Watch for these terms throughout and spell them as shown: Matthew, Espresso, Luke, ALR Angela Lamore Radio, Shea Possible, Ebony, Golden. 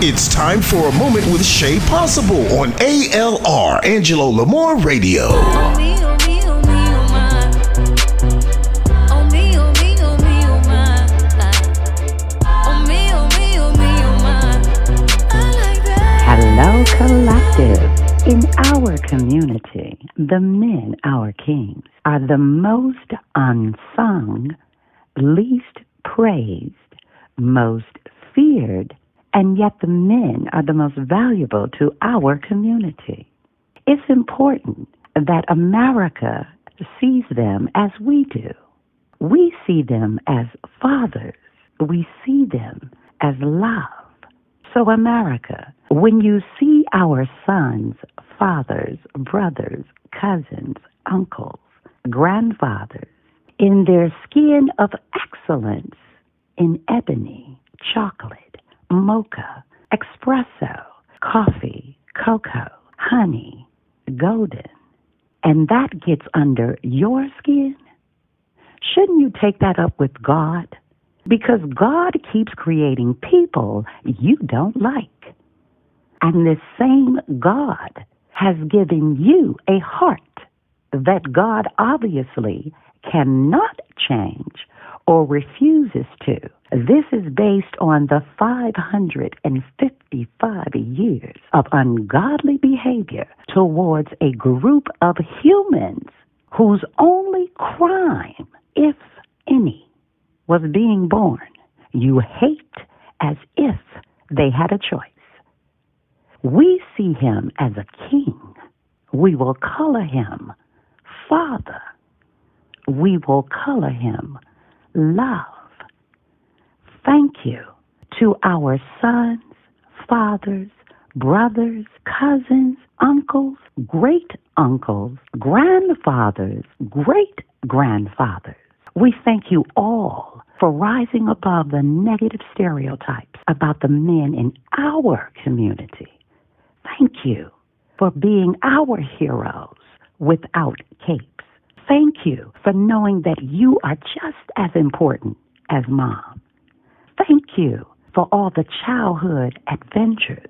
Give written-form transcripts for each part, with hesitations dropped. It's time for a moment with Shea Possible on ALR Angela Lamore Radio. Hello, collective. In our community, the men, our kings, are the most unsung, least praised, most feared, and yet the men are the most valuable to our community. It's important that America sees them as we do. We see them as fathers. We see them as love. So America, when you see our sons, fathers, brothers, cousins, uncles, grandfathers, in their skin of excellence in ebony, chocolate, mocha, espresso, coffee, cocoa, honey, golden, and that gets under your skin, shouldn't you take that up with God? Because God keeps creating people you don't like. And this same God has given you a heart that God obviously cannot change or refuses to. This is based on the 555 years of ungodly behavior towards a group of humans whose only crime, if any, was being born. You hate as if they had a choice. We see him as a king. We will color him father. We will color him love. Thank you to our sons, fathers, brothers, cousins, uncles, great uncles, grandfathers, great grandfathers. We thank you all for rising above the negative stereotypes about the men in our community. Thank you for being our heroes without capes. Thank you for knowing that you are just as important as mom. Thank you for all the childhood adventures.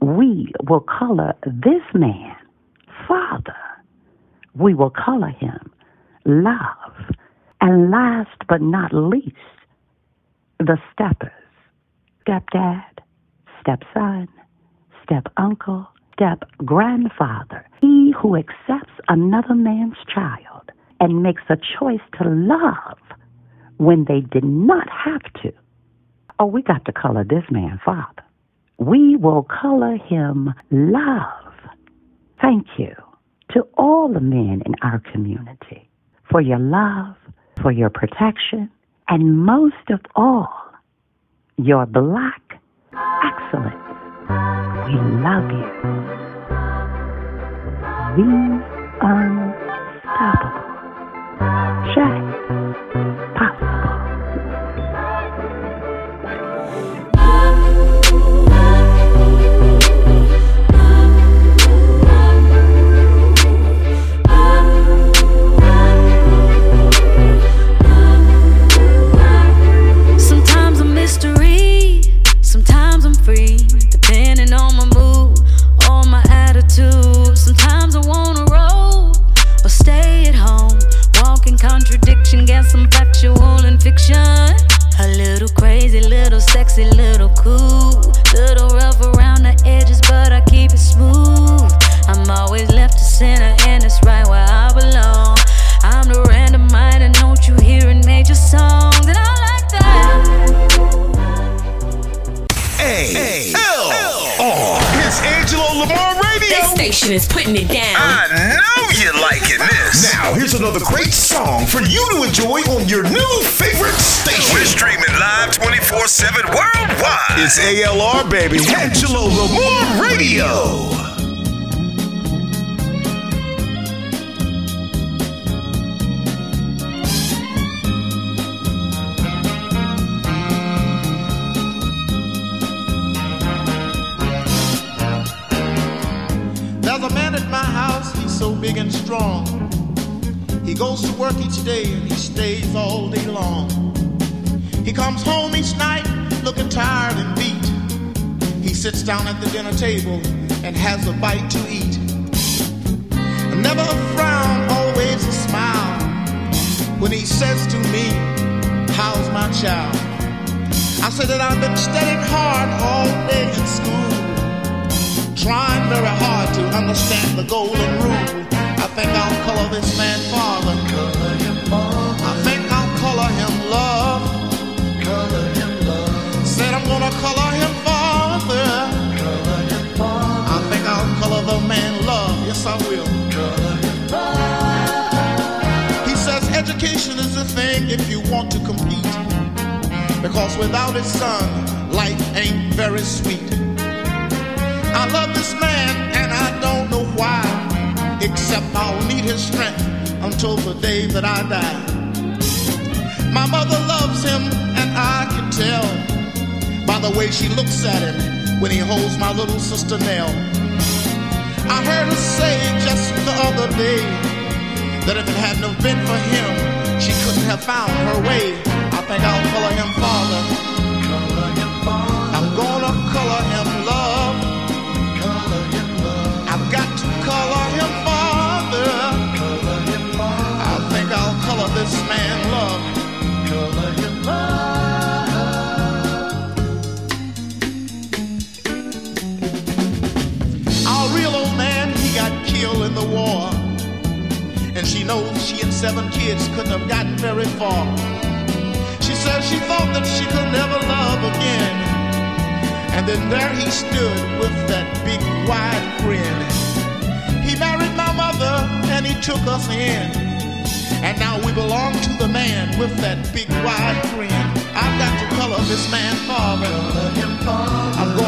We will color this man father. We will color him love. And last but not least, the steppers, stepdad, stepson, step-uncle, step-grandfather. He who accepts another man's child and makes a choice to love when they did not have to. Oh, we got to color this man father. We will color him love. Thank you to all the men in our community for your love, for your protection, and most of all, your black excellence. We love you. The Unstoppable. Shea Possible. Sometimes I wanna roll or stay at home. Walk in contradiction, get some factual and fiction. A little crazy, little sexy, little cool. Little rough around the edges, but I keep it smooth. I'm always left to center, and it's right where I belong. I'm the random mind, and don't you hear in major songs? And I like that. ALR, it's Angela Lamore Radio. This station is putting it down. I know you're liking this. Now, here's another great song for you to enjoy on your new favorite station. We're streaming live 24/7 worldwide. It's ALR, baby. Angela Lamore Radio. So big and strong. He goes to work each day and he stays all day long. He comes home each night looking tired and beat. He sits down at the dinner table and has a bite to eat. Never a frown, always a smile. When he says to me, how's my child? I say that I've been studying hard all day in school, trying very hard to understand the golden rule. I think I'll color this man father. Color him father. I think I'll color him love. Color him love. Said I'm gonna color him father. Color him father. I think I'll color the man love. Yes, I will. Color him father. He says education is the thing if you want to compete, because without his son, life ain't very sweet. I love this man and I don't know why, except I'll need his strength until the day that I die. My mother loves him, and I can tell by the way she looks at him when he holds my little sister Nell. I heard her say just the other day that if it hadn't have been for him, she couldn't have found her way. I think I'll color him father. Color him father. I'm gonna color him love. Color him love. I've got to color him father. This man love, color him love. Our real old man, he got killed in the war, and she knows she and seven kids couldn't have gotten very far. She says she thought that she could never love again, and then there he stood with that big wide grin. He married my mother and he took us in, and now we belong to the man with that big wide grin. I've got to color this man father. Color him father.